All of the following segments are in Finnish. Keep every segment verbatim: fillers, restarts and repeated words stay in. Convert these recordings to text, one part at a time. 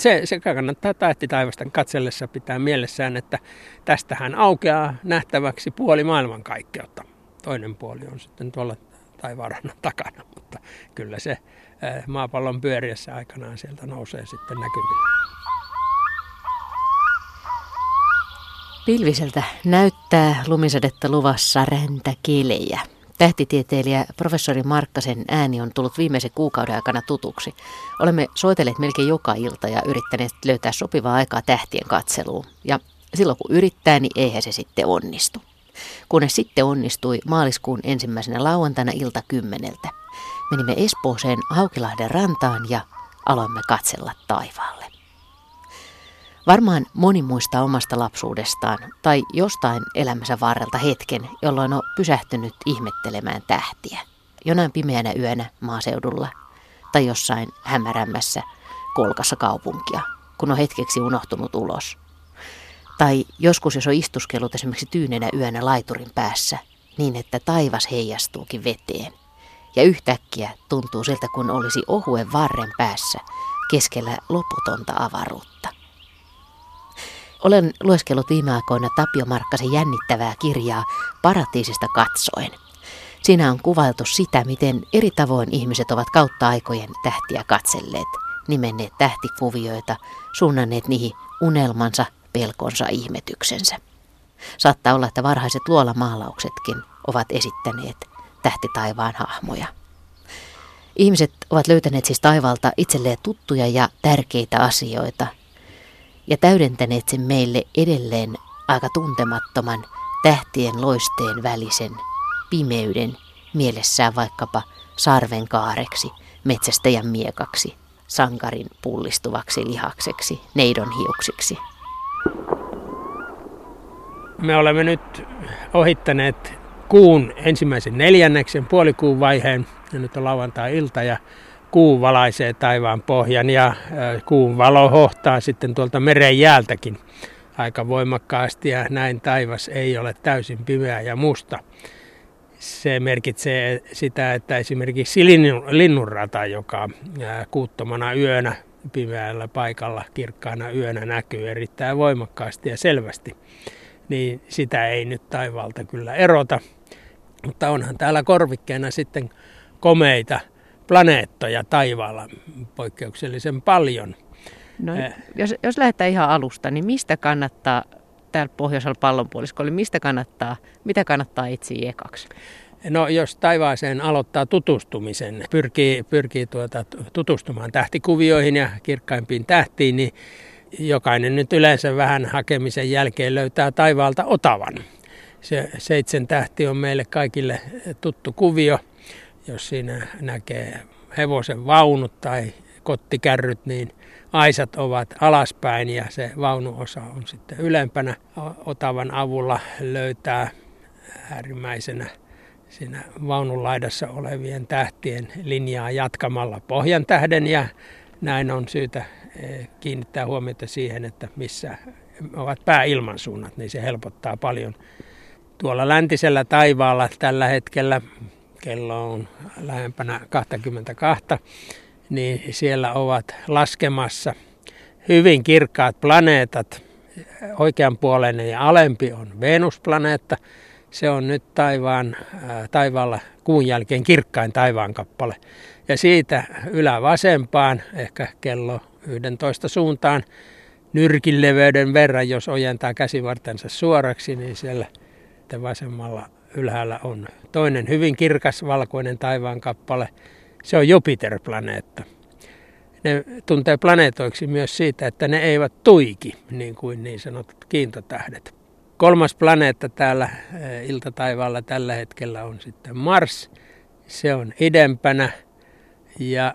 se, se kannattaa tähtitaivasta katsellessa pitää mielessään, että tästähän aukeaa nähtäväksi puoli maailmankaikkeutta. Toinen puoli on sitten tuolla taivaanrannan takana, mutta kyllä se maapallon pyöriessä aikanaan sieltä nousee sitten näkyville. Pilviseltä näyttää lumisadetta luvassa räntäkelejä. Tähtitieteilijä professori Markkasen ääni on tullut viimeisen kuukauden aikana tutuksi. Olemme soitelleet melkein joka ilta ja yrittäneet löytää sopivaa aikaa tähtien katseluun. Ja silloin kun yrittää, niin eihän se sitten onnistu. Kunnes sitten onnistui maaliskuun ensimmäisenä lauantaina ilta kymmeneltä. Menimme Espooseen Haukilahden rantaan ja aloimme katsella taivaalle. Varmaan moni muistaa omasta lapsuudestaan tai jostain elämänsä varrelta hetken, jolloin on pysähtynyt ihmettelemään tähtiä. Jonain pimeänä yönä maaseudulla tai jossain hämärämmässä kolkassa kaupunkia, kun on hetkeksi unohtunut ulos. Tai joskus, jos on istuskellut esimerkiksi tyynenä yönä laiturin päässä, niin että taivas heijastuukin veteen. Ja yhtäkkiä tuntuu siltä, kun olisi ohuen varren päässä keskellä loputonta avaruutta. Olen lueskellut viime aikoina Tapio Markkasen jännittävää kirjaa Paratiisista katsoen. Siinä on kuvailtu sitä, miten eri tavoin ihmiset ovat kautta aikojen tähtiä katselleet, nimenneet tähtikuvioita, suunnanneet niihin unelmansa, pelkonsa, ihmetyksensä. Saattaa olla, että varhaiset luolamaalauksetkin ovat esittäneet tähtitaivaan hahmoja. Ihmiset ovat löytäneet siis taivaalta itselleen tuttuja ja tärkeitä asioita, ja täydentäneet sen meille edelleen aika tuntemattoman tähtien loisteen välisen pimeyden mielessään vaikkapa sarvenkaareksi, metsästäjän miekaksi, sankarin pullistuvaksi lihakseksi, neidon hiuksiksi. Me olemme nyt ohittaneet kuun ensimmäisen neljänneksen puolikuun vaiheen, ja nyt on lauantai-ilta ja kuu valaisee taivaan pohjan ja kuun valo hohtaa sitten tuolta meren jäältäkin aika voimakkaasti ja näin taivas ei ole täysin pimeä ja musta. Se merkitsee sitä, että esimerkiksi linnunrata, joka kuuttomana yönä pimeällä paikalla kirkkaana yönä näkyy erittäin voimakkaasti ja selvästi, niin sitä ei nyt taivaalta kyllä erota. Mutta onhan täällä korvikkeena sitten komeita planeettoja taivaalla poikkeuksellisen paljon. No, jos, jos lähdetään ihan alusta, niin mistä kannattaa täällä pohjoisella pallonpuoliskolla, mistä kannattaa, mitä kannattaa etsiä ekaksi? No, jos taivaaseen aloittaa tutustumisen, pyrkii, pyrkii tuota, tutustumaan tähtikuvioihin ja kirkkaimpiin tähtiin, niin jokainen nyt yleensä vähän hakemisen jälkeen löytää taivaalta Otavan. Se seitsemän tähti on meille kaikille tuttu kuvio. Jos siinä näkee hevosen vaunut tai kottikärryt, niin aisat ovat alaspäin ja se vaunuosa on sitten ylempänä. Otavan avulla löytää äärimmäisenä siinä vaununlaidassa olevien tähtien linjaa jatkamalla pohjan tähden. Ja näin on syytä kiinnittää huomiota siihen, että missä ovat pääilmansuunnat, niin se helpottaa paljon. Tuolla läntisellä taivaalla tällä hetkellä kello on lähempänä kaksikymmentäkaksi, niin siellä ovat laskemassa hyvin kirkkaat planeetat. Oikeanpuoleinen ja alempi on Venus-planeetta. Se on nyt taivaan, taivaalla kuun jälkeen kirkkain taivaankappale. Ja siitä ylävasempaan, ehkä kello yksitoista suuntaan, nyrkinleveyden verran, jos ojentaa käsivartensa suoraksi, niin siellä vasemmalla ylhäällä on toinen hyvin kirkas valkoinen taivaankappale. Se on Jupiter-planeetta. Ne tuntee planeetoiksi myös siitä, että ne eivät tuiki, niin kuin niin sanotut kiintotähdet. Kolmas planeetta täällä iltataivaalla tällä hetkellä on sitten Mars. Se on idempänä ja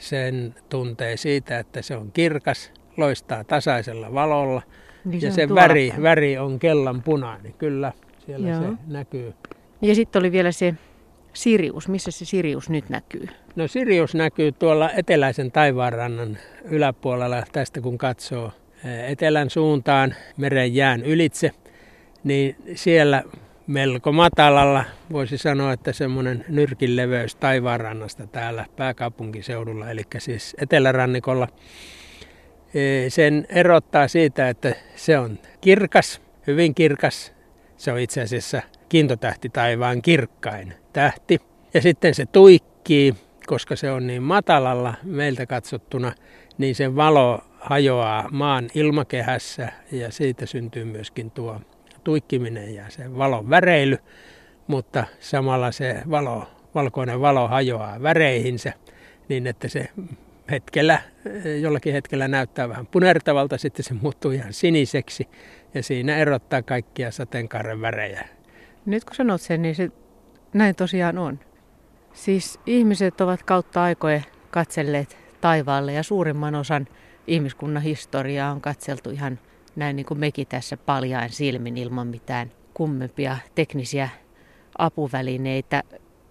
sen tuntee siitä, että se on kirkas, loistaa tasaisella valolla. Niin se ja sen väri, väri on kellan punainen, kyllä. Siellä Joo. se näkyy. Ja sitten oli vielä se Sirius. Missä se Sirius nyt näkyy? No, Sirius näkyy tuolla eteläisen taivaanrannan yläpuolella. Tästä kun katsoo etelän suuntaan meren jään ylitse, niin siellä melko matalalla voisi sanoa, että semmoinen nyrkinleveys taivaanrannasta täällä pääkaupunkiseudulla, eli siis etelärannikolla, sen erottaa siitä, että se on kirkas, hyvin kirkas. Se on itse asiassa kiintotähti taivaan kirkkain tähti. Ja sitten se tuikkii, koska se on niin matalalla meiltä katsottuna, niin sen valo hajoaa maan ilmakehässä ja siitä syntyy myöskin tuo tuikkiminen ja se valon väreily. Mutta samalla se valo, valkoinen valo hajoaa väreihinsä niin, että se hetkellä, jollakin hetkellä näyttää vähän punertavalta, sitten se muuttuu ihan siniseksi ja siinä erottaa kaikkia sateenkaaren värejä. Nyt kun sanot sen, niin se näin tosiaan on. Siis ihmiset ovat kautta aikojen katselleet taivaalle ja suurimman osan ihmiskunnan historiaa on katseltu ihan näin niin kuin mekin tässä paljain silmin ilman mitään kummempia teknisiä apuvälineitä.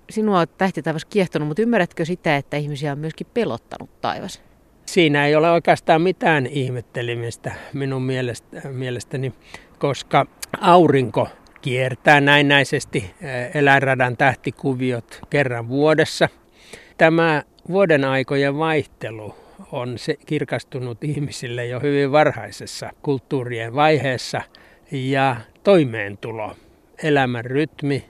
Sinua on tähtitaivas kiehtonut, mutta ymmärrätkö sitä, että ihmisiä on myöskin pelottanut taivas? Siinä ei ole oikeastaan mitään ihmettelemistä minun mielestä, mielestäni, koska aurinko kiertää näennäisesti eläinradan tähtikuviot kerran vuodessa. Tämä vuoden aikojen vaihtelu on se kirkastunut ihmisille jo hyvin varhaisessa kulttuurien vaiheessa ja toimeentulo, elämän rytmi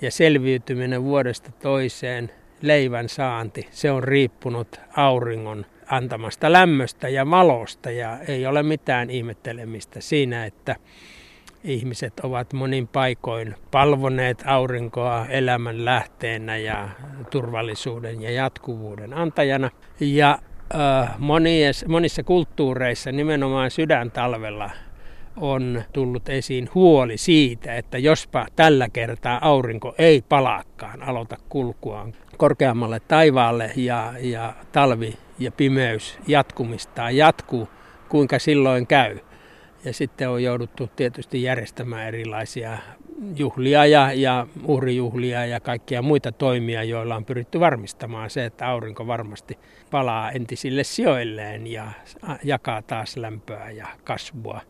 ja selviytyminen vuodesta toiseen, leivän saanti, se on riippunut auringon antamasta lämmöstä ja valosta ja ei ole mitään ihmettelemistä siinä, että ihmiset ovat monin paikoin palvoneet aurinkoa elämän lähteenä ja turvallisuuden ja jatkuvuuden antajana. Ja äh, monies, monissa kulttuureissa nimenomaan sydäntalvella on tullut esiin huoli siitä, että jospa tällä kertaa aurinko ei palaakaan, aloita kulkuaan korkeammalle taivaalle ja, ja talvi ja pimeys jatkumistaan jatkuu, kuinka silloin käy. Ja sitten on jouduttu tietysti järjestämään erilaisia juhlia ja, ja uhrijuhlia ja kaikkia muita toimia, joilla on pyritty varmistamaan se, että aurinko varmasti palaa entisille sijoilleen ja jakaa taas lämpöä ja kasvua.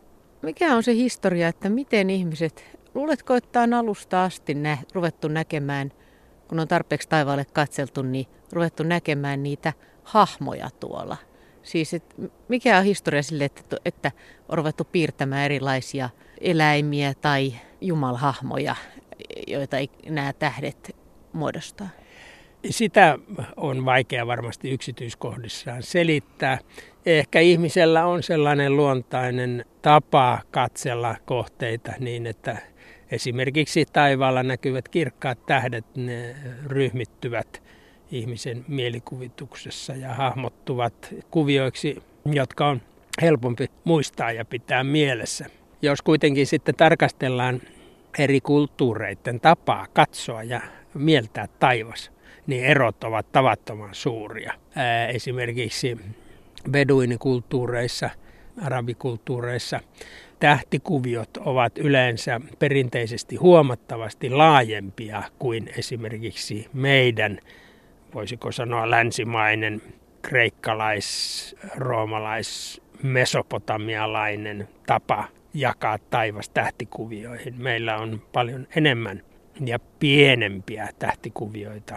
Mikä on se historia, että miten ihmiset, luuletko, että on alusta asti nä, ruvettu näkemään, kun on tarpeeksi taivaalle katseltu, niin ruvettu näkemään niitä hahmoja tuolla? Siis, et mikä on historia sille, että, että on ruvettu piirtämään erilaisia eläimiä tai jumalhahmoja, joita nämä tähdet muodostaa? Sitä on vaikea varmasti yksityiskohdissaan selittää. Ehkä ihmisellä on sellainen luontainen tapa katsella kohteita niin, että esimerkiksi taivaalla näkyvät kirkkaat tähdet, ne ryhmittyvät ihmisen mielikuvituksessa ja hahmottuvat kuvioiksi, jotka on helpompi muistaa ja pitää mielessä. Jos kuitenkin sitten tarkastellaan eri kulttuureiden tapaa katsoa ja mieltää taivas, niin erot ovat tavattoman suuria. Esimerkiksi beduinikulttuureissa, arabikulttuureissa tähtikuviot ovat yleensä perinteisesti huomattavasti laajempia kuin esimerkiksi meidän, voisiko sanoa länsimainen, kreikkalais, roomalais, mesopotamialainen tapa jakaa taivas tähtikuvioihin. Meillä on paljon enemmän ja pienempiä tähtikuvioita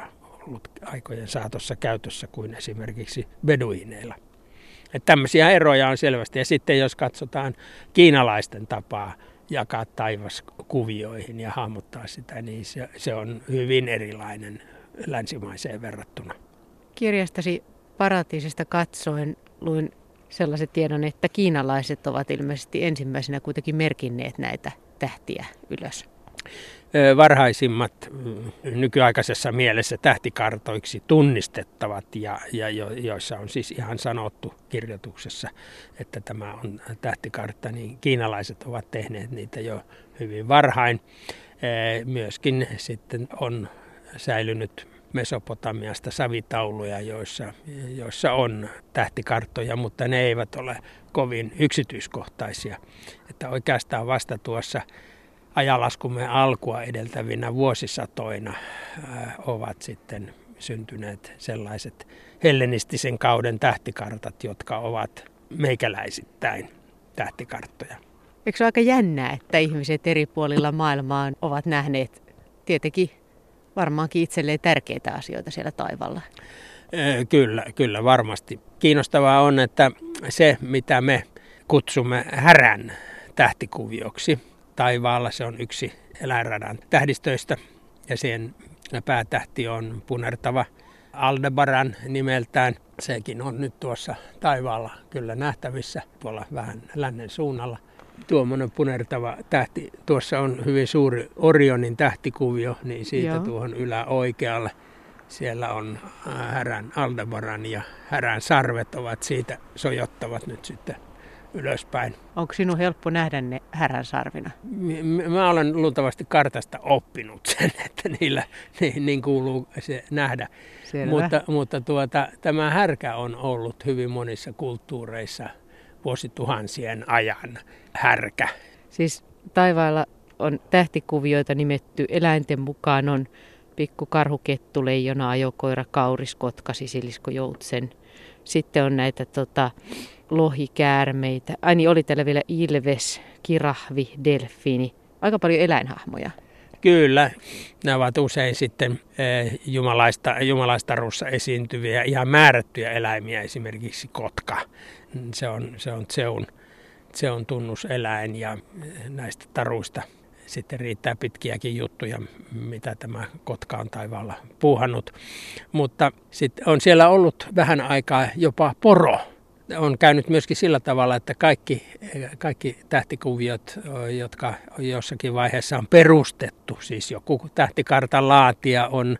ollut aikojen saatossa käytössä kuin esimerkiksi beduineilla. Että tämmöisiä eroja on selvästi. Ja sitten jos katsotaan kiinalaisten tapaa jakaa taivas kuvioihin ja hahmottaa sitä, niin se, se on hyvin erilainen länsimaiseen verrattuna. Kirjastasi Paratiisista katsoen luin sellaisen tiedon, että kiinalaiset ovat ilmeisesti ensimmäisenä kuitenkin merkinneet näitä tähtiä ylös. Varhaisimmat nykyaikaisessa mielessä tähtikartoiksi tunnistettavat ja, ja jo, joissa on siis ihan sanottu kirjoituksessa, että tämä on tähtikartta, niin kiinalaiset ovat tehneet niitä jo hyvin varhain. Myöskin sitten on säilynyt Mesopotamiasta savitauluja, joissa, joissa on tähtikarttoja, mutta ne eivät ole kovin yksityiskohtaisia. Että oikeastaan vasta tuossa ajanlaskumme alkua edeltävinä vuosisatoina äh, ovat sitten syntyneet sellaiset hellenistisen kauden tähtikartat, jotka ovat meikäläisittäin tähtikarttoja. Eikö se ole aika jännää, että ihmiset eri puolilla maailmaa ovat nähneet tietenkin varmaankin itselleen tärkeitä asioita siellä taivalla? Kyllä, kyllä varmasti. Kiinnostavaa on, että se mitä me kutsumme härän tähtikuvioksi, taivaalla se on yksi eläinradan tähdistöistä ja sen päätähti on punertava Aldebaran nimeltään. Sekin on nyt tuossa taivaalla kyllä nähtävissä, tuolla vähän lännen suunnalla. Tuommoinen punertava tähti, tuossa on hyvin suuri Orionin tähtikuvio, niin siitä Joo. tuohon yläoikealle. Siellä on härän Aldebaran ja härän sarvet ovat siitä, sojottavat nyt sitten ylöspäin. Onko sinun helppo nähdä ne härän sarvina? Mä olen luultavasti kartasta oppinut sen, että niillä niin, niin kuuluu se nähdä. Selvä. Mutta, mutta tuota, tämä härkä on ollut hyvin monissa kulttuureissa vuosituhansien ajan härkä. Siis taivaalla on tähtikuvioita nimetty eläinten mukaan on pikku karhukettu, leijona, ajokoira, kauris, kotka, sisilisko, joutsen. Sitten on näitä tota, lohikäärmeitä. Ai niin, oli täällä vielä ilves, kirahvi, delfiini. Aika paljon eläinhahmoja. Kyllä, nämä ovat usein sitten jumalaista, jumalastarussa esiintyviä, ihan määrättyjä eläimiä, esimerkiksi kotka. Se on, se on, se on, se on tunnuseläin ja näistä taruista sitten riittää pitkiäkin juttuja, mitä tämä kotka on taivaalla puuhannut. Mutta sitten on siellä ollut vähän aikaa jopa poro. On käynyt myöskin sillä tavalla, että kaikki, kaikki tähtikuviot, jotka jossakin vaiheessa on perustettu, siis joku tähtikartan laatija on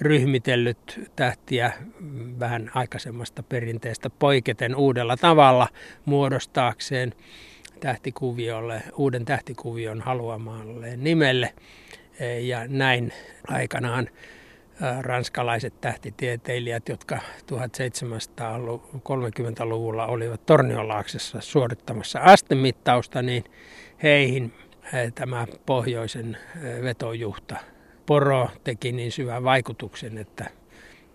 ryhmitellyt tähtiä vähän aikaisemmasta perinteestä poiketen uudella tavalla muodostaakseen tähtikuviolle, uuden tähtikuvion haluamalle nimelle. Ja näin aikanaan ranskalaiset tähtitieteilijät, jotka tuhatseitsemänsataakolmekymmentäluvulla olivat Torniolaaksessa suorittamassa astemittausta, niin heihin tämä pohjoisen vetojuhta poro teki niin syvän vaikutuksen, että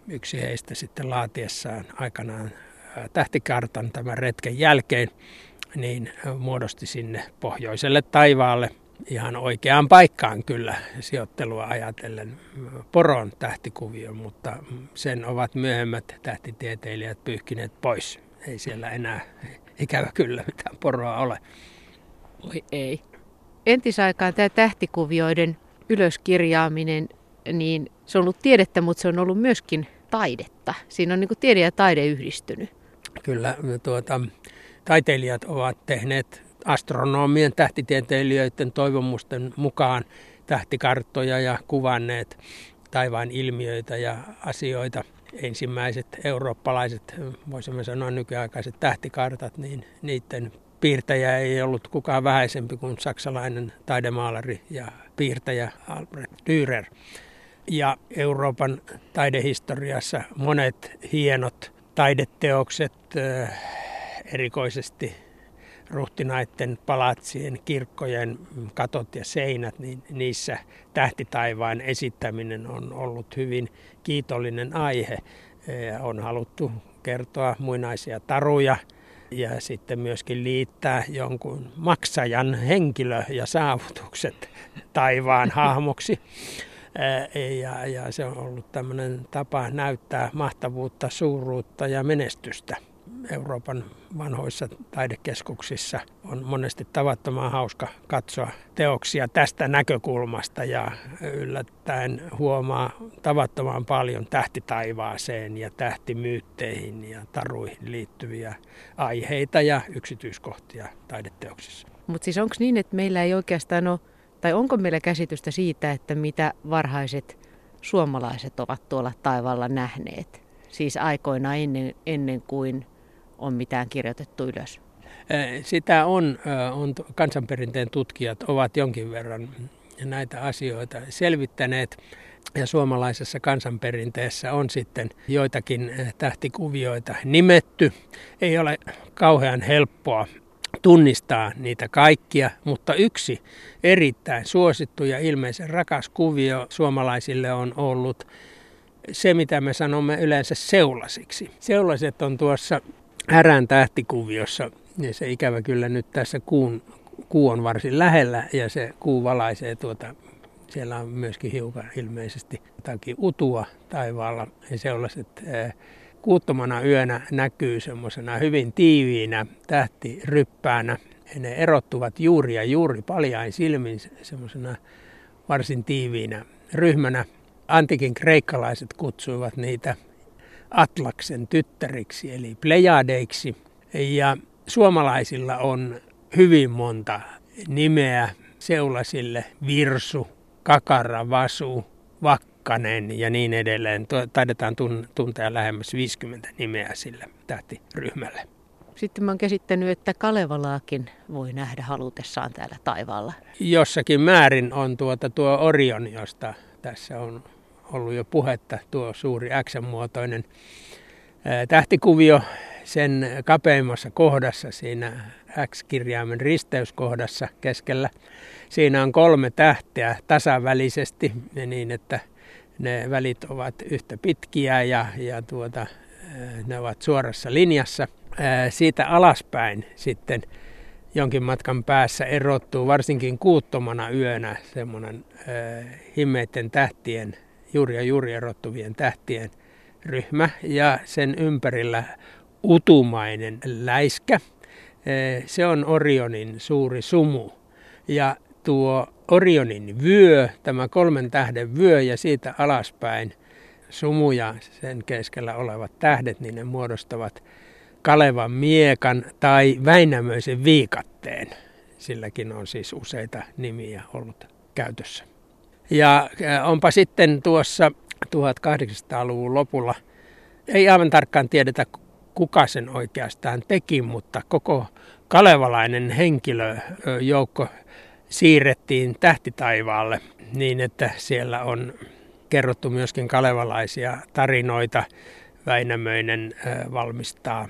yksi heistä sitten laatiessaan aikanaan tähtikartan tämän retken jälkeen niin muodosti sinne pohjoiselle taivaalle ihan oikeaan paikkaan kyllä sijoittelua ajatellen poron tähtikuvion, mutta sen ovat myöhemmät tähtitieteilijät pyyhkineet pois. Ei siellä enää ikävä kyllä mitään poroa ole. Voi ei. Entisaikaan tämä tähtikuvioiden ylöskirjaaminen, niin se on ollut tiedettä, mutta se on ollut myöskin taidetta. Siinä on niin kuin tiede ja taide yhdistynyt. Kyllä, tuota... taiteilijat ovat tehneet astronomien, tähtitieteilijöiden toivomusten mukaan tähtikarttoja ja kuvanneet taivaan ilmiöitä ja asioita. Ensimmäiset eurooppalaiset, voisimme sanoa nykyaikaiset tähtikartat, niin niiden piirtäjä ei ollut kukaan vähäisempi kuin saksalainen taidemaalari ja piirtäjä Albrecht Dürer. Ja Euroopan taidehistoriassa monet hienot taideteokset, erikoisesti ruhtinaiden, palatsien, kirkkojen katot ja seinät, niin niissä tähtitaivaan esittäminen on ollut hyvin kiitollinen aihe. On haluttu kertoa muinaisia taruja ja sitten myöskin liittää jonkun maksajan henkilö ja saavutukset taivaan hahmoksi. Ja, ja se on ollut tämmöinen tapa näyttää mahtavuutta, suuruutta ja menestystä. Euroopan vanhoissa taidekeskuksissa on monesti tavattoman hauska katsoa teoksia tästä näkökulmasta ja yllättäen huomaa tavattoman paljon tähtitaivaaseen ja tähtimyytteihin ja taruihin liittyviä aiheita ja yksityiskohtia taideteoksissa. Mutta siis onko niin, että meillä ei oikeastaan ole, tai onko meillä käsitystä siitä, että mitä varhaiset suomalaiset ovat tuolla taivaalla nähneet? Siis aikoina ennen, ennen kuin on mitään kirjoitettu ylös. Sitä on, on, kansanperinteen tutkijat ovat jonkin verran näitä asioita selvittäneet. Ja suomalaisessa kansanperinteessä on sitten joitakin tähtikuvioita nimetty. Ei ole kauhean helppoa tunnistaa niitä kaikkia, mutta yksi erittäin suosittu ja ilmeisen rakas kuvio suomalaisille on ollut se, mitä me sanomme yleensä seulasiksi. Seulaset on tuossa härän tähtikuviossa, ja se ikävä kyllä nyt tässä kuun, kuu on varsin lähellä, ja se kuu valaisee tuota Siellä on myöskin hiukan ilmeisesti jotakin utua taivaalla ja sellaiset kuuttomana yönä näkyy semmoisena hyvin tiiviinä tähtiryppäänä. Ne erottuvat juuri ja juuri paljain silmin semmoisena varsin tiiviinä ryhmänä. Antiikin kreikkalaiset kutsuivat niitä Atlaksen tyttäriksi eli plejadeiksi ja suomalaisilla on hyvin monta nimeä seulasille, Virsu, Kakaravasu, Vakkanen ja niin edelleen. Taidetaan tuntea lähemmäs viisikymmentä nimeä sille tähtiryhmälle. Sitten mä oon käsittänyt, että Kalevalaakin voi nähdä halutessaan täällä taivaalla. Jossakin määrin on tuota tuo Orion, josta tässä on ollut jo puhetta, tuo suuri X-muotoinen tähtikuvio. Sen kapeimmassa kohdassa, siinä X-kirjaimen risteyskohdassa keskellä, siinä on kolme tähteä tasavälisesti niin, että ne välit ovat yhtä pitkiä ja, ja tuota, ne ovat suorassa linjassa. Siitä alaspäin sitten jonkin matkan päässä erottuu varsinkin kuuttomana yönä semmoinen himmeiden tähtien, juuri ja juuri erottuvien tähtien ryhmä ja sen ympärillä utumainen läiskä. Se on Orionin suuri sumu. Ja tuo Orionin vyö, tämä kolmen tähden vyö ja siitä alaspäin sumu ja sen keskellä olevat tähdet, niin ne muodostavat Kalevan miekan tai Väinämöisen viikatteen. Silläkin on siis useita nimiä ollut käytössä. Ja onpa sitten tuossa tuhatkahdeksansataaluvun lopulla, ei aivan tarkkaan tiedetä, kuka sen oikeastaan teki, mutta koko kalevalainen henkilöjoukko siirrettiin tähtitaivaalle niin, että siellä on kerrottu myöskin kalevalaisia tarinoita. Väinämöinen valmistaa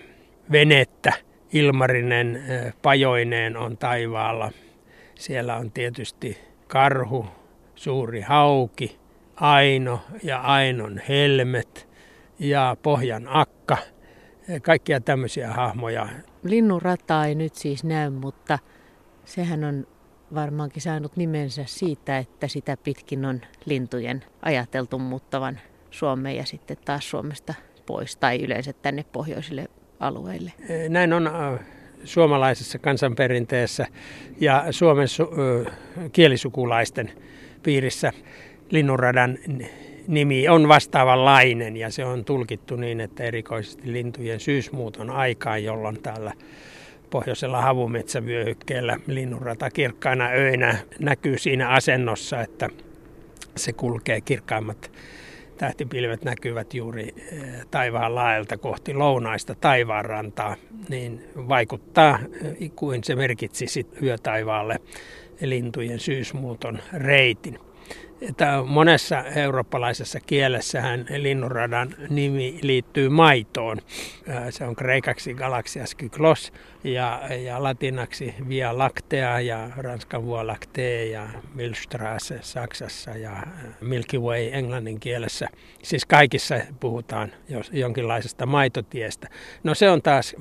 venettä, Ilmarinen pajoineen on taivaalla. Siellä on tietysti karhu, suuri hauki, Aino ja Ainon Helmet ja Pohjan Akka. Kaikkia tämmöisiä hahmoja. Linnunrataa ei nyt siis näy, mutta sehän on varmaankin saanut nimensä siitä, että sitä pitkin on lintujen ajateltu muuttavan Suomeen ja sitten taas Suomesta pois tai yleensä tänne pohjoisille alueille. Näin on suomalaisessa kansanperinteessä ja Suomen su- kielisukulaisten piirissä linnunradan nimi on vastaavanlainen ja se on tulkittu niin, että erikoisesti lintujen syysmuuton aikaan, jolloin täällä pohjoisella havumetsävyöhykkeellä linnunrata kirkkaana öinä näkyy siinä asennossa, että se kulkee, kirkkaimmat tähtipilvet näkyvät juuri taivaan laajalta kohti lounaista taivaanrantaa, niin vaikuttaa kuin se merkitsisi yötaivaalle lintujen syysmuuton reitin. Että monessa eurooppalaisessa kielessähän linnunradan nimi liittyy maitoon. Se on kreikaksi Galaxias Kyklos ja, ja latinaksi Via Lactea ja ranskan Via Lactea ja Milchstraße Saksassa ja Milky Way englannin kielessä. Siis kaikissa puhutaan jonkinlaisesta maitotiestä. No se on taas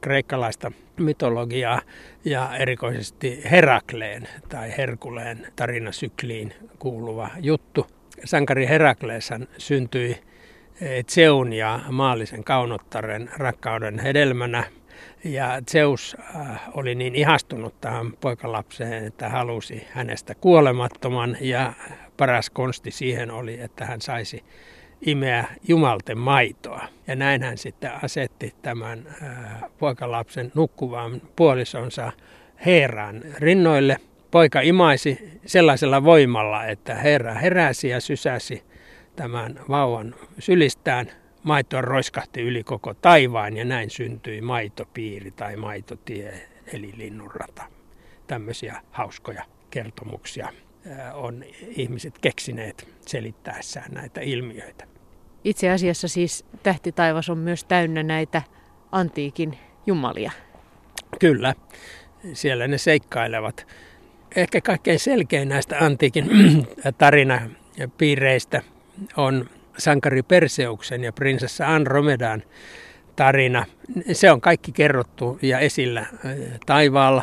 kreikkalaista mytologiaa ja erikoisesti Herakleen tai Herkuleen tarinasykliin kuuluva juttu. Sankari Herakles hän syntyi Zeun ja maallisen kaunottaren rakkauden hedelmänä. Ja Zeus oli niin ihastunut tähän poikalapseen, että halusi hänestä kuolemattoman ja paras konsti siihen oli, että hän saisi imeä jumalten maitoa. Ja näin hän sitten asetti tämän ää, poikalapsen nukkuvaan puolisonsa Heeran rinnoille. Poika imaisi sellaisella voimalla, että Heera heräsi ja sysäsi tämän vauvan sylistään. Maitoa roiskahti yli koko taivaan ja näin syntyi maitopiiri tai maitotie eli linnunrata. Tämmöisiä hauskoja kertomuksia on ihmiset keksineet selittäessään näitä ilmiöitä. Itse asiassa siis tähtitaivas on myös täynnä näitä antiikin jumalia. Kyllä, siellä ne seikkailevat. Ehkä kaikkein selkein näistä antiikin tarinapiireistä on sankari Perseuksen ja prinsessa Andromedan tarina. Se on kaikki kerrottu ja esillä taivaalla.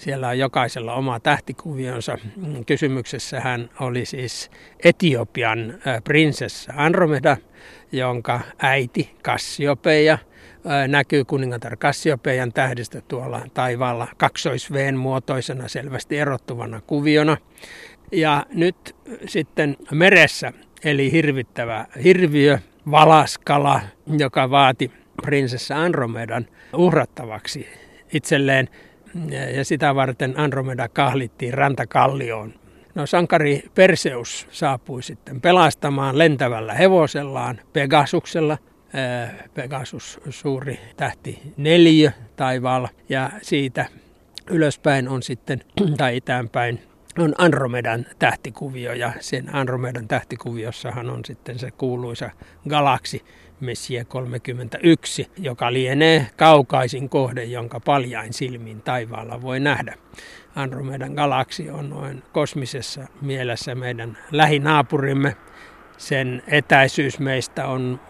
Siellä on jokaisella oma tähtikuvionsa. Kysymyksessähän oli siis Etiopian prinsessa Andromeda, jonka äiti Kassiopeja näkyy kuningatar Kassiopejan tähdestä tuolla taivaalla kaksoisveen muotoisena selvästi erottuvana kuviona. Ja nyt sitten meressä eli hirvittävä hirviö, valaskala, joka vaati prinsessa Andromedan uhrattavaksi itselleen. Ja sitä varten Andromeda kahlittiin rantakallioon. No, sankari Perseus saapui sitten pelastamaan lentävällä hevosellaan Pegasuksella. Pegasus, suuri tähti neljä taivaalla, ja siitä ylöspäin on sitten, tai itäänpäin, on Andromedan tähtikuvio, ja sen Andromedan tähtikuviossahan on sitten se kuuluisa galaksi Messier kolmekymmentäyksi, joka lienee kaukaisin kohde, jonka paljain silmin taivaalla voi nähdä. Andromedan galaksi on noin kosmisessa mielessä meidän lähinaapurimme. Sen etäisyys meistä on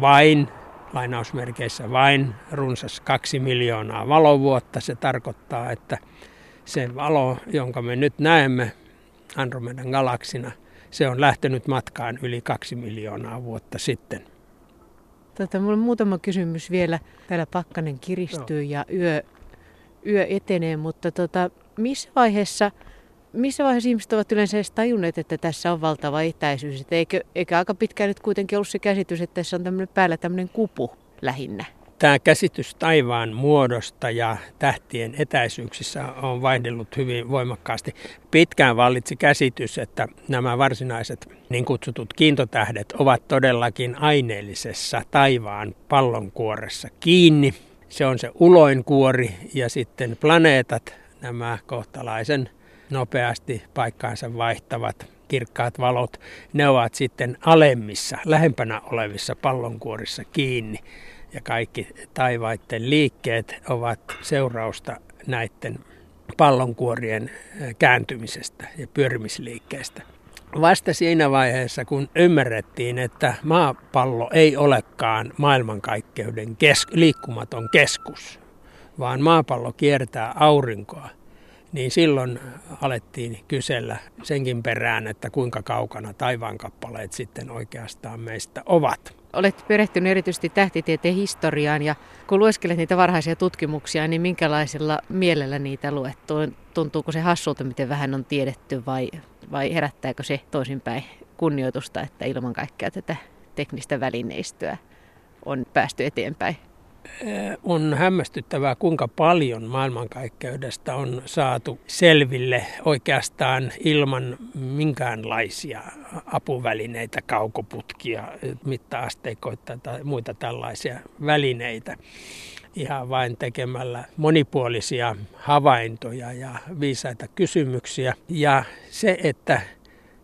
vain, lainausmerkeissä vain, runsas kaksi miljoonaa valovuotta. Se tarkoittaa, että se valo, jonka me nyt näemme Andromedan galaksina, se on lähtenyt matkaan yli kaksi miljoonaa vuotta sitten. Tota, mulla on muutama kysymys vielä. Täällä pakkanen kiristyy no. ja yö, yö etenee, mutta tota, missä, vaiheessa, missä vaiheessa ihmiset ovat yleensä edes tajunneet, että tässä on valtava etäisyys? Et eikö, eikö aika pitkään nyt kuitenkin ollut se käsitys, että tässä on tämmönen päällä tämmöinen kupu lähinnä? Tämä käsitys taivaan muodosta ja tähtien etäisyyksissä on vaihdellut hyvin voimakkaasti. Pitkään vallitsi käsitys, että nämä varsinaiset niin kutsutut kiintotähdet ovat todellakin aineellisessa taivaan pallonkuoressa kiinni. Se on se uloinkuori, ja sitten planeetat, nämä kohtalaisen nopeasti paikkaansa vaihtavat kirkkaat valot, ne ovat sitten alemmissa, lähempänä olevissa pallonkuorissa kiinni. Ja kaikki taivaiden liikkeet ovat seurausta näiden pallonkuorien kääntymisestä ja pyörimisliikkeestä. Vasta siinä vaiheessa, kun ymmärrettiin, että maapallo ei olekaan maailmankaikkeuden kesk- liikkumaton keskus, vaan maapallo kiertää aurinkoa, niin silloin alettiin kysellä senkin perään, että kuinka kaukana taivaankappaleet sitten oikeastaan meistä ovat. Olet perehtynyt erityisesti tähtitieteen historiaan, ja kun lueskelet niitä varhaisia tutkimuksia, niin minkälaisella mielellä niitä luet? Tuntuuko se hassulta, miten vähän on tiedetty, vai, vai herättääkö se toisinpäin kunnioitusta, että ilman kaikkea tätä teknistä välineistöä on päästy eteenpäin? On hämmästyttävää, kuinka paljon maailmankaikkeudesta on saatu selville oikeastaan ilman minkäänlaisia apuvälineitä, kaukoputkia, mitta-asteikoita tai muita tällaisia välineitä. Ihan vain tekemällä monipuolisia havaintoja ja viisaita kysymyksiä. Ja se, että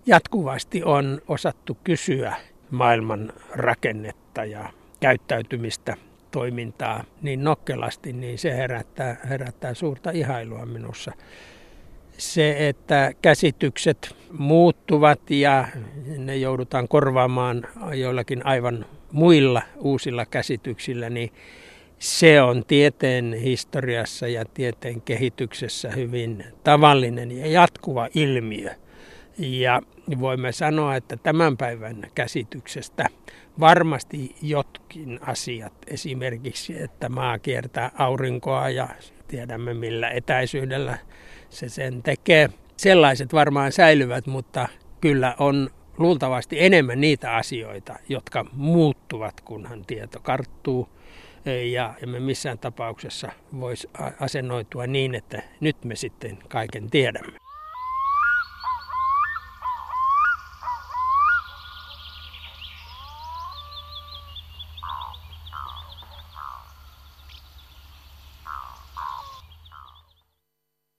jatkuvasti on osattu kysyä maailman rakennetta ja käyttäytymistä, toimintaa niin nokkelasti, niin se herättää, herättää suurta ihailua minussa. Se, että käsitykset muuttuvat ja ne joudutaan korvaamaan joillakin aivan muilla uusilla käsityksillä, niin se on tieteen historiassa ja tieteen kehityksessä hyvin tavallinen ja jatkuva ilmiö. Ja voimme sanoa, että tämän päivän käsityksestä varmasti jotkin asiat, esimerkiksi että maa kiertää aurinkoa ja tiedämme millä etäisyydellä se sen tekee. Sellaiset varmaan säilyvät, mutta kyllä on luultavasti enemmän niitä asioita, jotka muuttuvat, kunhan tieto karttuu. Ja emme missään tapauksessa voisi asennoitua niin, että nyt me sitten kaiken tiedämme.